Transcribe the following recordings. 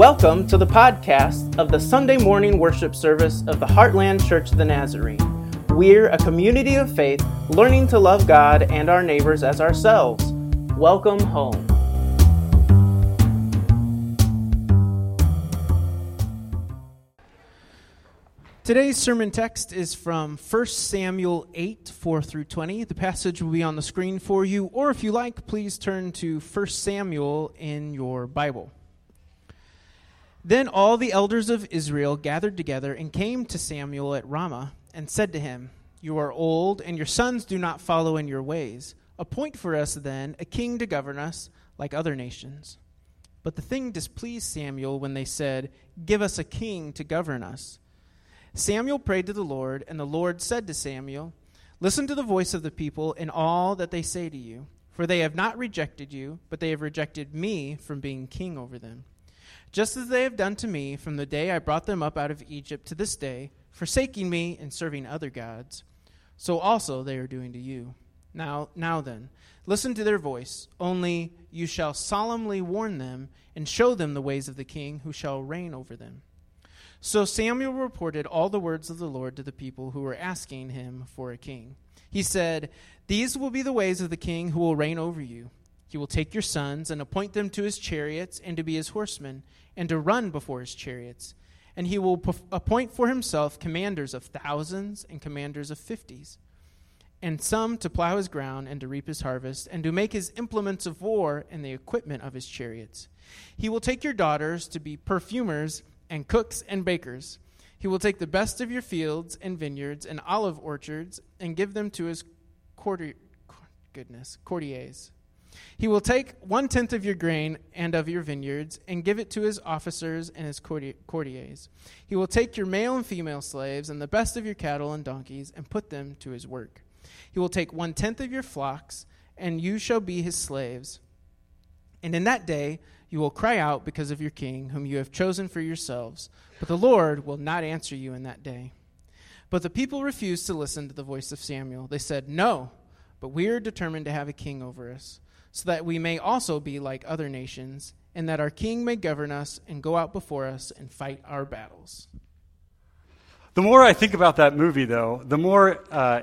Welcome to the podcast of the Sunday morning worship service of the Heartland Church of the Nazarene. We're a community of faith learning to love God and our neighbors as ourselves. Welcome home. Today's sermon text is from 1 Samuel 8, 4 through 20. The passage will be on the screen for you, or if you like, please turn to 1 Samuel in your Bible. Then all the elders of Israel gathered together and came to Samuel at Ramah and said to him, "You are old, and your sons do not follow in your ways. Appoint for us then a king to govern us like other nations." But the thing displeased Samuel when they said, "Give us a king to govern us." Samuel prayed to the Lord, and the Lord said to Samuel, "Listen to the voice of the people in all that they say to you, for they have not rejected you, but they have rejected me from being king over them. Just as they have done to me from the day I brought them up out of Egypt to this day, forsaking me and serving other gods, so also they are doing to you. Now then, listen to their voice, only you shall solemnly warn them and show them the ways of the king who shall reign over them." So Samuel reported all the words of the Lord to the people who were asking him for a king. He said, "These will be the ways of the king who will reign over you. He will take your sons and appoint them to his chariots and to be his horsemen and to run before his chariots. And he will appoint for himself commanders of thousands and commanders of 50s, and some to plow his ground and to reap his harvest, and to make his implements of war and the equipment of his chariots. He will take your daughters to be perfumers and cooks and bakers. He will take the best of your fields and vineyards and olive orchards and give them to his courtiers. He will take 1/10 of your grain and of your vineyards and give it to his officers and his courtiers. He will take your male and female slaves and the best of your cattle and donkeys and put them to his work. He will take 1/10 of your flocks, and you shall be his slaves. And in that day you will cry out because of your king, whom you have chosen for yourselves, but the Lord will not answer you in that day." But the people refused to listen to the voice of Samuel. They said, "No, but we are determined to have a king over us, so that we may also be like other nations, and that our king may govern us and go out before us and fight our battles." The more I think about that movie, though, the more I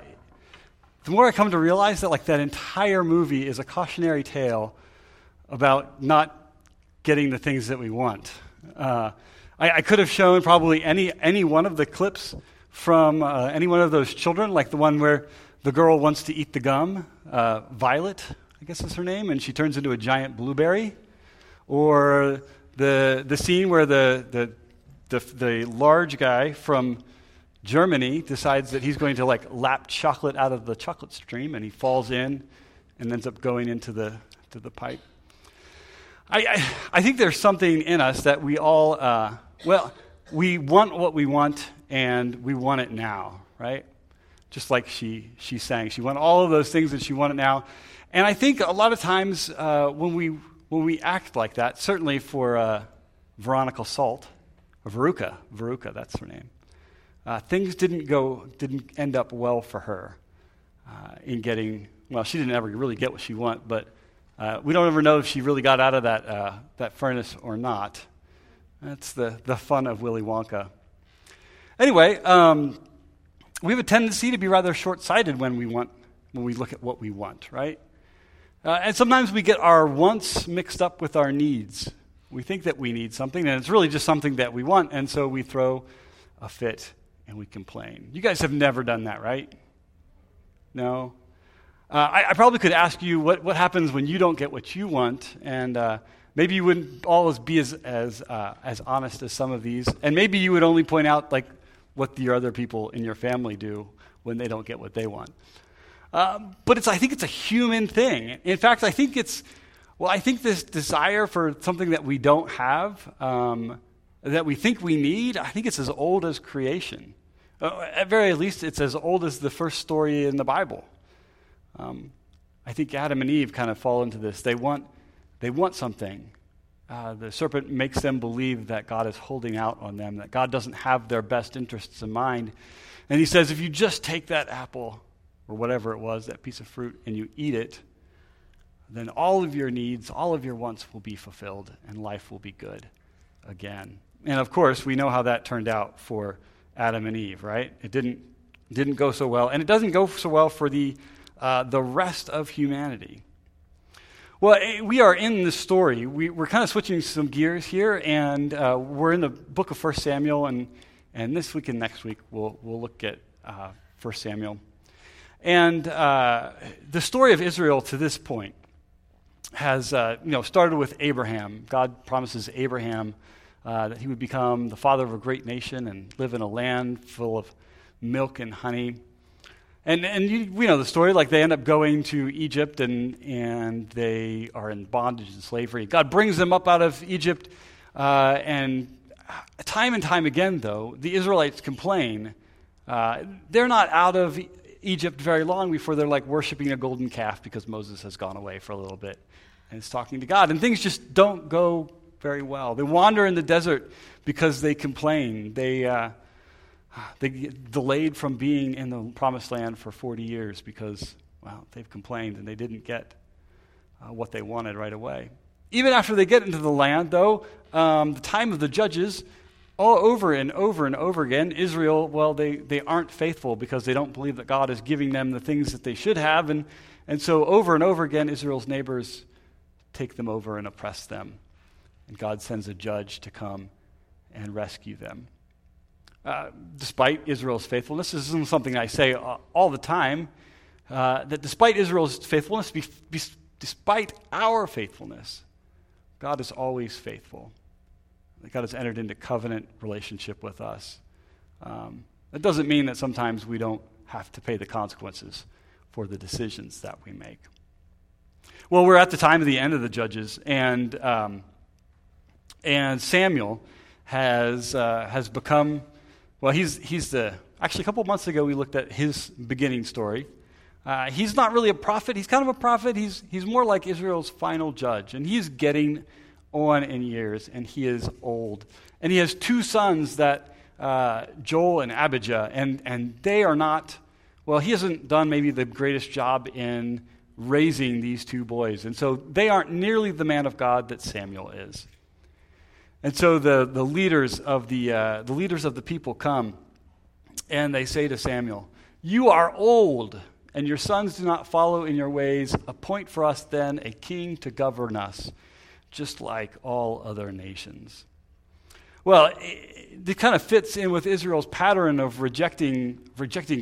come to realize that, like, that entire movie is a cautionary tale about not getting the things that we want. I could have shown probably any one of the clips from any one of those children, like the one where the girl wants to eat the gum, Violet, I guess is her name, and she turns into a giant blueberry, or the scene where the large guy from Germany decides that he's going to, like, lap chocolate out of the chocolate stream, and he falls in and ends up going into the pipe. I think there's something in us that we all, we want what we want, and we want it now, right? Just like she sang. She wanted all of those things, and she wanted it now. And I think a lot of times when we act like that, certainly for Veronica Salt, or Veruca, that's her name, things didn't end up well for her in getting, well, she didn't ever really get what she wanted, but we don't ever know if she really got out of that furnace or not. That's the fun of Willy Wonka. Anyway, we have a tendency to be rather short-sighted when we look at what we want, right? And sometimes we get our wants mixed up with our needs. We think that we need something, and it's really just something that we want, and so we throw a fit and we complain. You guys have never done that, right? No? I probably could ask you what happens when you don't get what you want, and maybe you wouldn't always be as honest as some of these, and maybe you would only point out, like, what the other people in your family do when they don't get what they want. But I think it's a human thing. In fact, I think I think this desire for something that we don't have, that we think we need, I think it's as old as creation. At very least, it's as old as the first story in the Bible. I think Adam and Eve kind of fall into this. They want something. The serpent makes them believe that God is holding out on them, that God doesn't have their best interests in mind. And he says, if you just take that apple, or whatever it was, that piece of fruit, and you eat it, then all of your needs, all of your wants will be fulfilled, and life will be good. again. And of course, we know how that turned out for Adam and Eve, right? It didn't go so well, and it doesn't go so well for the rest of humanity. Well, we are in this story. We're kind of switching some gears here, and we're in the book of 1 Samuel, and this week and next week we'll look at 1 Samuel. And the story of Israel to this point has started with Abraham. God promises Abraham that he would become the father of a great nation and live in a land full of milk and honey. And we know the story, like they end up going to Egypt and they are in bondage and slavery. God brings them up out of Egypt, and time again, though, the Israelites complain. They're not out of Egypt very long before they're like worshiping a golden calf because Moses has gone away for a little bit and is talking to God. And things just don't go very well. They wander in the desert because they complain. They get delayed from being in the promised land for 40 years because, well, they've complained and they didn't get what they wanted right away. Even after they get into the land, though, the time of the judges, all over and over and over again, Israel, well, they aren't faithful because they don't believe that God is giving them the things that they should have. And so over and over again, Israel's neighbors take them over and oppress them. And God sends a judge to come and rescue them. Despite Israel's faithfulness, this isn't something I say all the time, that despite Israel's faithfulness, despite our faithfulness, God is always faithful. God has entered into covenant relationship with us. That doesn't mean that sometimes we don't have to pay the consequences for the decisions that we make. Well, we're at the time of the end of the Judges, and Samuel has become... Well, actually a couple months ago we looked at his beginning story. He's not really a prophet. He's kind of a prophet. He's more like Israel's final judge. And he's getting on in years, and he is old. And he has two sons, that Joel and Abijah, and they are not, well, he hasn't done maybe the greatest job in raising these two boys. And so they aren't nearly the man of God that Samuel is. And so the leaders of the leaders of the people come, and they say to Samuel, "You are old, and your sons do not follow in your ways. Appoint for us then a king to govern us, just like all other nations." Well, it kind of fits in with Israel's pattern of rejecting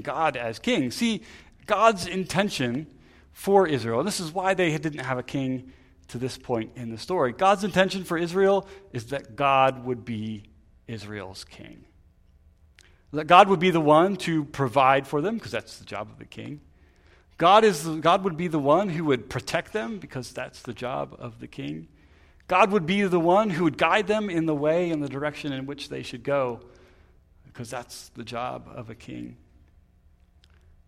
God as king. See, God's intention for Israel, and this is why they didn't have a king to this point in the story. God's intention for Israel is that God would be Israel's king. That God would be the one to provide for them, because that's the job of the king. God would be the one who would protect them, because that's the job of the king. God would be the one who would guide them in the way and the direction in which they should go, because that's the job of a king.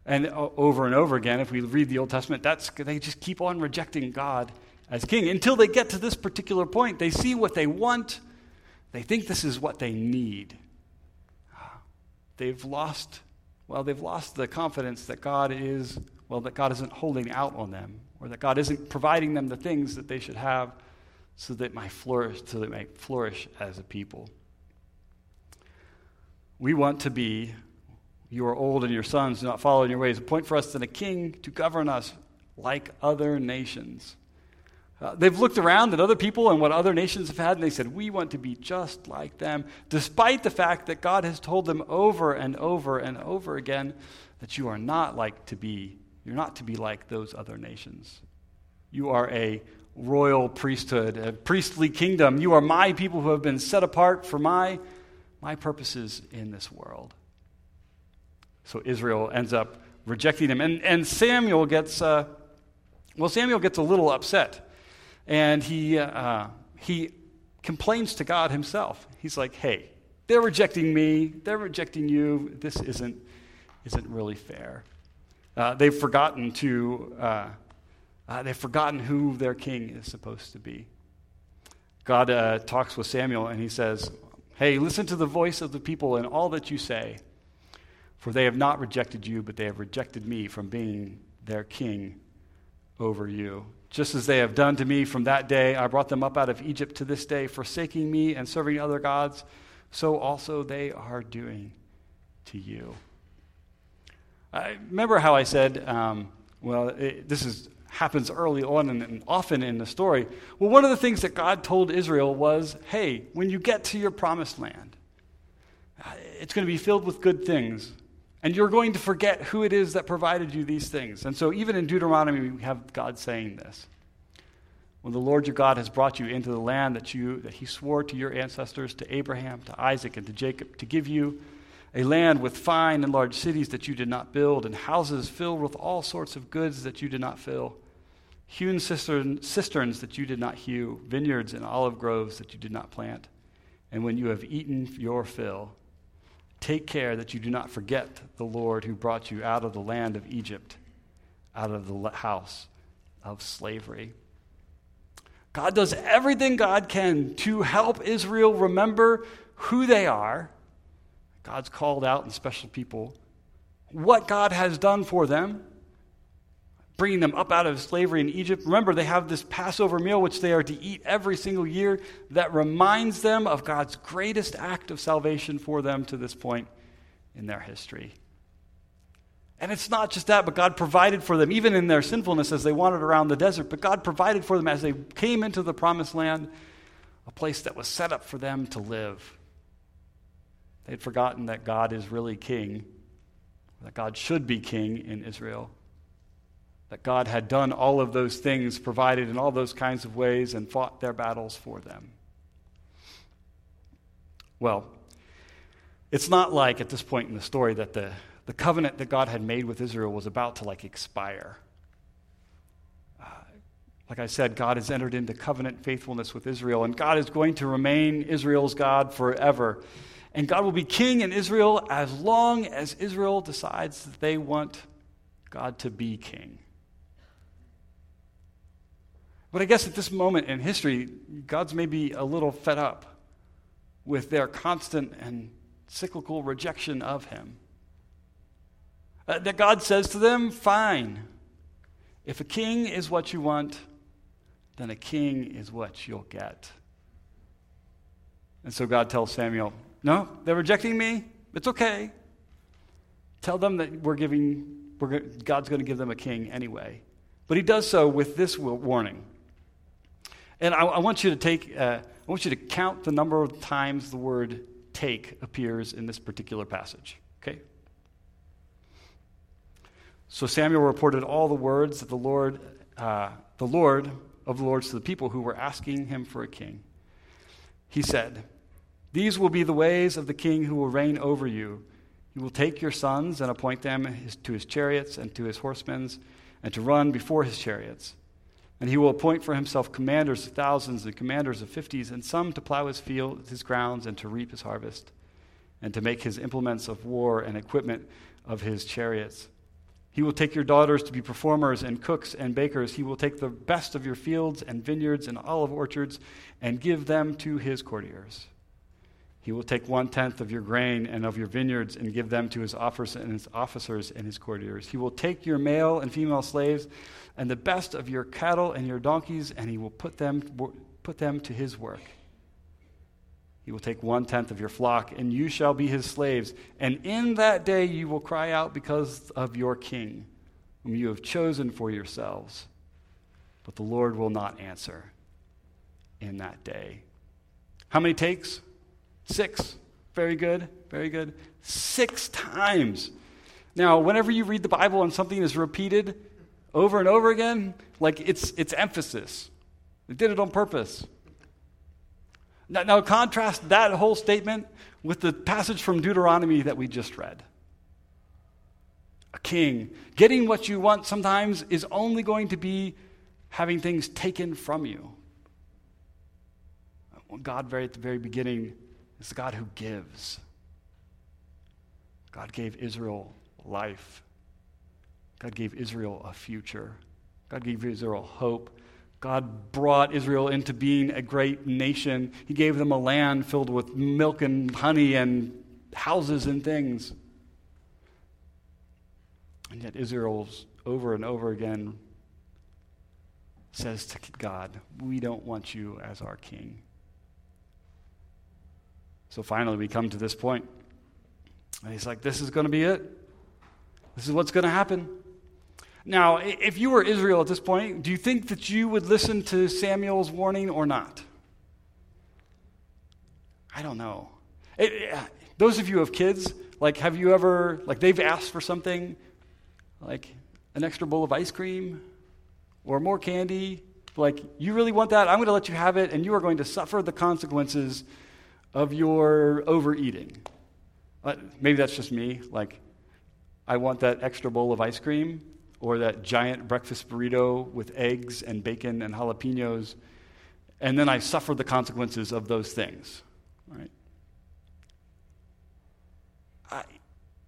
And over again, if we read the Old Testament, they just keep on rejecting God as king, until they get to this particular point. They see what they want. They think this is what they need. They've lost the confidence that that God isn't holding out on them, or that God isn't providing them the things that they should have so that they might flourish as a people. We want to be, "You are old and your sons do not follow in your ways. Appoint for us then a king to govern us like other nations." They've looked around at other people and what other nations have had, and they said, "We want to be just like them," despite the fact that God has told them over and over and over again that you are you're not to be like those other nations. You are a royal priesthood, a priestly kingdom. You are my people who have been set apart for my purposes in this world. So Israel ends up rejecting him, and Samuel gets a little upset. And he complains to God himself. He's like, "Hey, they're rejecting me. They're rejecting you. This isn't really fair. They've forgotten who their king is supposed to be." God talks with Samuel, and he says, "Hey, listen to the voice of the people in all that you say, for they have not rejected you, but they have rejected me from being their king over you." just as they have done to me from that day. I brought them up out of Egypt to this day, forsaking me and serving other gods. So also they are doing to you. I remember how I said, happens early on and often in the story. Well, one of the things that God told Israel was, hey, when you get to your promised land, it's going to be filled with good things, and you're going to forget who it is that provided you these things. And so even in Deuteronomy, we have God saying this. When the Lord your God has brought you into the land that he swore to your ancestors, to Abraham, to Isaac, and to Jacob, to give you, a land with fine and large cities that you did not build, and houses filled with all sorts of goods that you did not fill, hewn cisterns that you did not hew, vineyards and olive groves that you did not plant. And when you have eaten your fill, take care that you do not forget the Lord who brought you out of the land of Egypt, out of the house of slavery. God does everything God can to help Israel remember who they are, God's called out and special people, what God has done for them, bringing them up out of slavery in Egypt. Remember, they have this Passover meal, which they are to eat every single year, that reminds them of God's greatest act of salvation for them to this point in their history. And it's not just that, but God provided for them, even in their sinfulness as they wandered around the desert, but God provided for them as they came into the promised land, a place that was set up for them to live. They'd forgotten that God is really king, that God should be king in Israel, that God had done all of those things, provided in all those kinds of ways, and fought their battles for them. Well, it's not like at this point in the story that the covenant that God had made with Israel was about to expire. Like I said, God has entered into covenant faithfulness with Israel, and God is going to remain Israel's God forever. And God will be king in Israel as long as Israel decides that they want God to be king. But I guess at this moment in history, God's maybe a little fed up with their constant and cyclical rejection of him. That God says to them, fine, if a king is what you want, then a king is what you'll get. And so God tells Samuel, no, they're rejecting me. It's okay. Tell them that God's going to give them a king anyway. But he does so with this warning. And I want you to count the number of times the word "take" appears in this particular passage. Okay. So Samuel reported all the words that the Lord of the Lords, to the people who were asking him for a king. He said, these will be the ways of the king who will reign over you. He will take your sons and appoint them to his chariots and to his horsemen, and to run before his chariots. And he will appoint for himself commanders of thousands and commanders of fifties, and some to plow his grounds, and to reap his harvest, and to make his implements of war and equipment of his chariots. He will take your daughters to be performers and cooks and bakers. He will take the best of your fields and vineyards and olive orchards, and give them to his courtiers. He will take 1/10 of your grain and of your vineyards and give them to his officers and his courtiers. He will take your male and female slaves and the best of your cattle and your donkeys, and he will put them to his work. He will take 1/10 of your flock, and you shall be his slaves. And in that day you will cry out because of your king, whom you have chosen for yourselves. But the Lord will not answer in that day. How many takes? 6. Very good. Very good. 6 times. Now, whenever you read the Bible and something is repeated over and over again, it's emphasis. They did it on purpose. Now contrast that whole statement with the passage from Deuteronomy that we just read. A king. Getting what you want sometimes is only going to be having things taken from you. God, very at the very beginning, it's the God who gives. God gave Israel life. God gave Israel a future. God gave Israel hope. God brought Israel into being a great nation. He gave them a land filled with milk and honey and houses and things. And yet Israel's over and over again says to God, we don't want you as our king. So finally we come to this point. And he's like, this is going to be it. This is what's going to happen. Now, if you were Israel at this point, do you think that you would listen to Samuel's warning or not? I don't know. Those of you who have kids, have you ever, they've asked for something, an extra bowl of ice cream or more candy? You really want that? I'm going to let you have it, and you are going to suffer the consequences of your overeating. Maybe that's just me. I want that extra bowl of ice cream, or that giant breakfast burrito with eggs and bacon and jalapenos, and then I suffer the consequences of those things, right?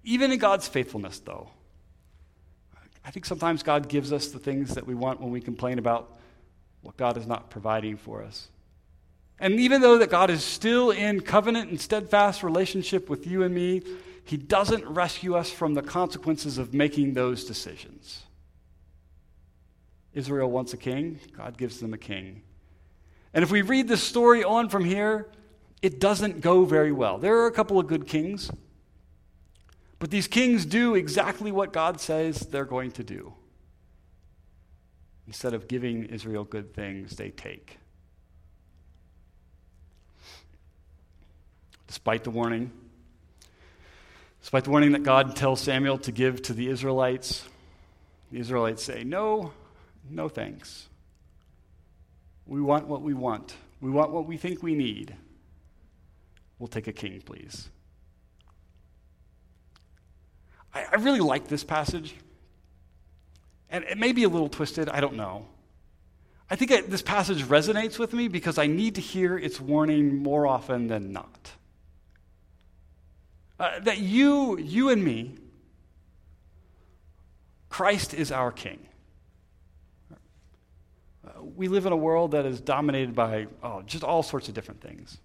Even in God's faithfulness, though, I think sometimes God gives us the things that we want when we complain about what God is not providing for us. And even though that God is still in covenant and steadfast relationship with you and me, He doesn't rescue us from the consequences of making those decisions. Israel wants a king. God gives them a king. And if we read this story on from here, it doesn't go very well. There are a couple of good kings, but these kings do exactly what God says they're going to do. Instead of giving Israel good things, they take. Despite the warning that God tells Samuel to give to the Israelites say, no thanks. We want what we want. We want what we think we need. We'll take a king, please. I really like this passage. And it may be a little twisted, I don't know. I think this passage resonates with me because I need to hear its warning more often than not. That you and me, Christ is our king. We live in a world that is dominated by just all sorts of different things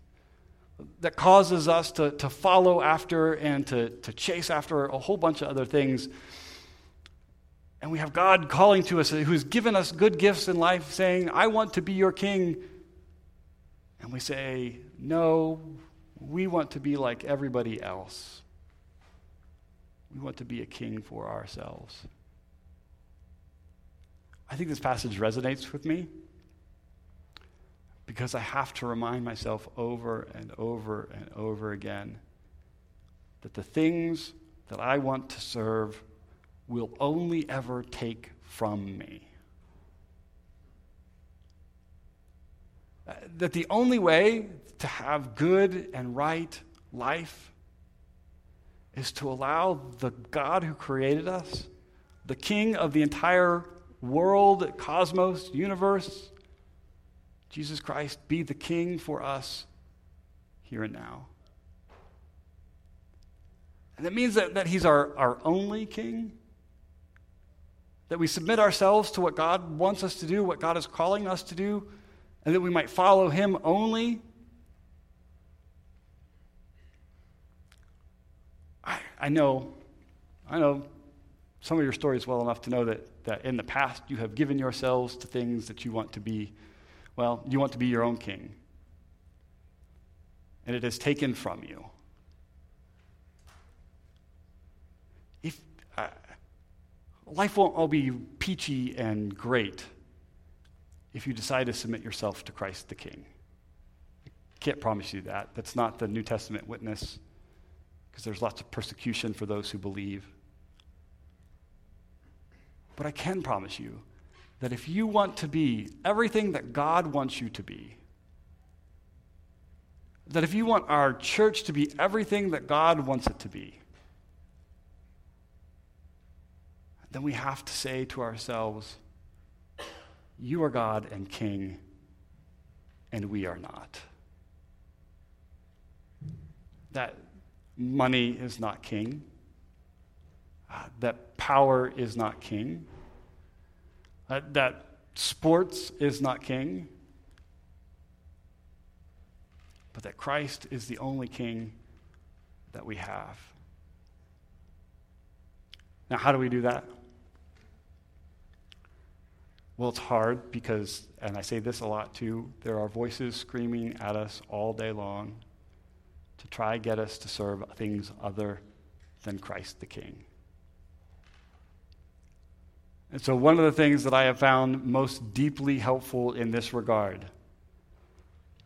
that causes us to follow after and to chase after a whole bunch of other things. And we have God calling to us, who's given us good gifts in life, saying, I want to be your king. And we say, no, we want to be like everybody else. We want to be a king for ourselves. I think this passage resonates with me because I have to remind myself over and over and over again that the things that I want to serve will only ever take from me. That the only way to have good and right life is to allow the God who created us, the King of the entire world, cosmos, universe, Jesus Christ, be the King for us here and now. And that means that He's our only King, that we submit ourselves to what God wants us to do, what God is calling us to do, and that we might follow Him only. I know some of your stories well enough to know that in the past you have given yourselves to things that you want to be, you want to be your own king. And it is taken from you. If life won't all be peachy and great if you decide to submit yourself to Christ the King. I can't promise you that. That's not the New Testament witness, because there's lots of persecution for those who believe. But I can promise you that if you want to be everything that God wants you to be, that if you want our church to be everything that God wants it to be, then we have to say to ourselves, you are God and King, and we are not. That money is not king. That power is not king. That sports is not king. But that Christ is the only king that we have. Now, how do we do that? Well, it's hard because, and I say this a lot too, there are voices screaming at us all day long to try to get us to serve things other than Christ the King. And so one of the things that I have found most deeply helpful in this regard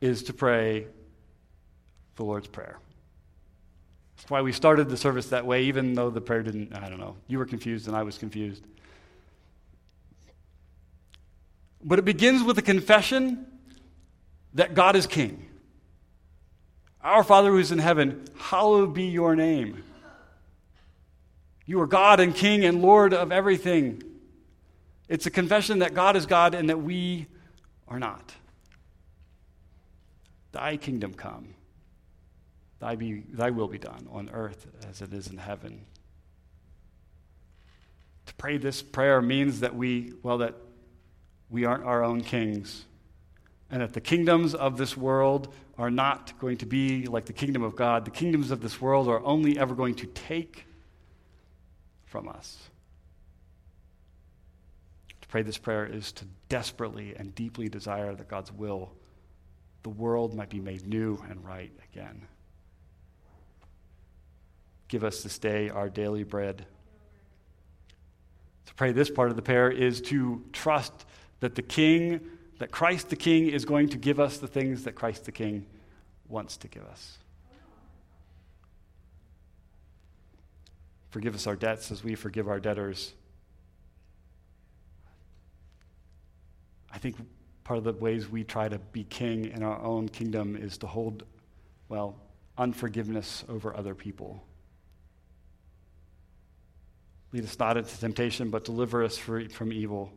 is to pray the Lord's Prayer. That's why we started the service that way, even though the prayer didn't, I don't know, you were confused and I was confused. But it begins with a confession that God is king. Our Father who is in heaven, hallowed be your name. You are God and King and Lord of everything. It's a confession that God is God and that we are not. Thy kingdom come. Thy will be done on earth as it is in heaven. To pray this prayer means that we aren't our own kings, and that the kingdoms of this world are not going to be like the kingdom of God. The kingdoms of this world are only ever going to take from us. To pray this prayer is to desperately and deeply desire that God's will, the world might be made new and right again. Give us this day our daily bread. To pray this part of the prayer is to trust that Christ the King is going to give us the things that Christ the King wants to give us. Forgive us our debts as we forgive our debtors. I think part of the ways we try to be king in our own kingdom is to hold, unforgiveness over other people. Lead us not into temptation, but deliver us from evil.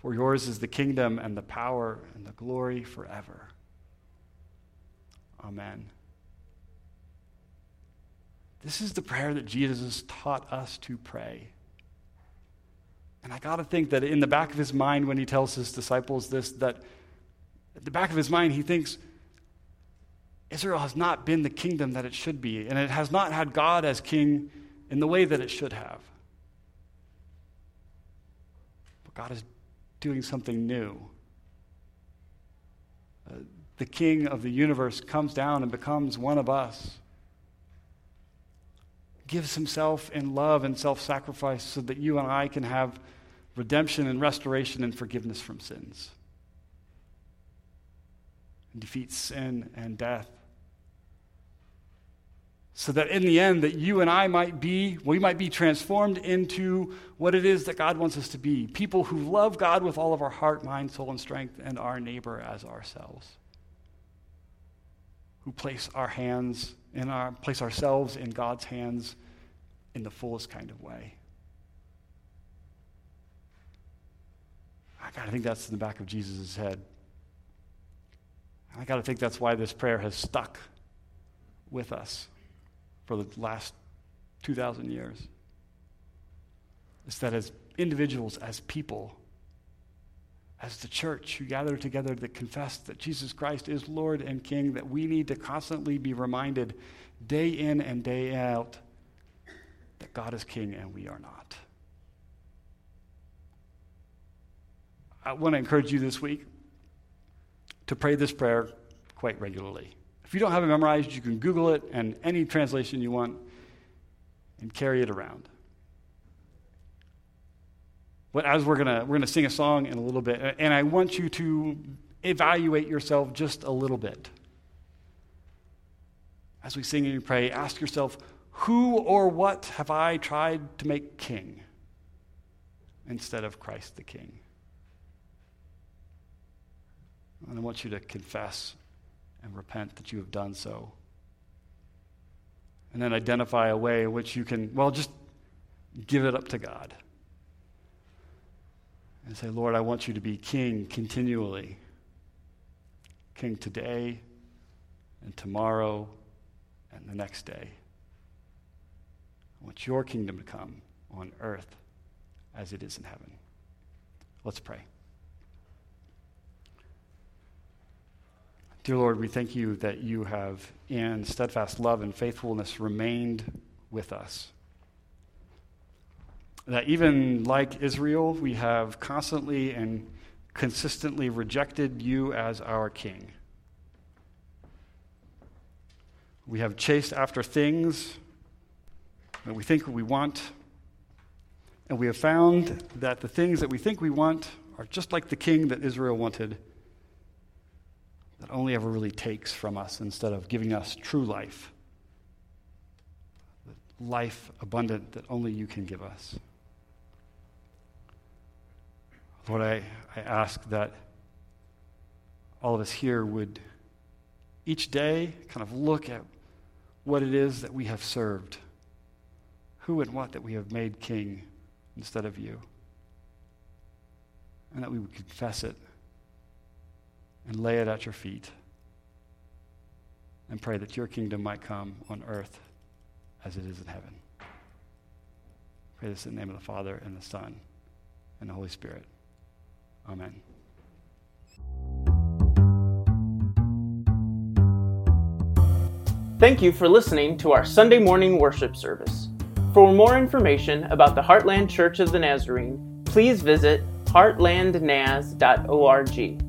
For yours is the kingdom and the power and the glory forever. Amen. This is the prayer that Jesus taught us to pray. And I got to think that in the back of his mind when he tells his disciples this, that at the back of his mind he thinks, Israel has not been the kingdom that it should be, and it has not had God as king in the way that it should have. But God is doing something new. The King of the universe comes down and becomes one of us. Gives himself in love and self-sacrifice so that you and I can have redemption and restoration and forgiveness from sins. And defeats sin and death. So that in the end, that you and I we might be transformed into what it is that God wants us to be. People who love God with all of our heart, mind, soul, and strength, and our neighbor as ourselves. Who place ourselves in God's hands in the fullest kind of way. I gotta think that's in the back of Jesus' head. And I gotta think that's why this prayer has stuck with us for the last 2,000 years. It's that as individuals, as people, as the church who gather together that confess that Jesus Christ is Lord and King, that we need to constantly be reminded day in and day out that God is King and we are not. I want to encourage you this week to pray this prayer quite regularly. If you don't have it memorized, you can Google it and any translation you want and carry it around. But as we're gonna sing a song in a little bit, and I want you to evaluate yourself just a little bit. As we sing and you pray, ask yourself, who or what have I tried to make king instead of Christ the King? And I want you to confess and repent that you have done so. And then identify a way in which you can, just give it up to God. And say, Lord, I want you to be king continually. King today and tomorrow and the next day. I want your kingdom to come on earth as it is in heaven. Let's pray. Dear Lord, we thank you that you have, in steadfast love and faithfulness, remained with us. that even like Israel, we have constantly and consistently rejected you as our king. We have chased after things that we think we want, and we have found that the things that we think we want are just like the king that Israel wanted, that only ever really takes from us instead of giving us true life, life abundant that only you can give us. Lord, I ask that all of us here would each day kind of look at what it is that we have served, who and what that we have made king instead of you, and that we would confess it and lay it at your feet and pray that your kingdom might come on earth as it is in heaven. Pray this in the name of the Father and the Son and the Holy Spirit. Amen. Thank you for listening to our Sunday morning worship service. For more information about the Heartland Church of the Nazarene, please visit heartlandnaz.org.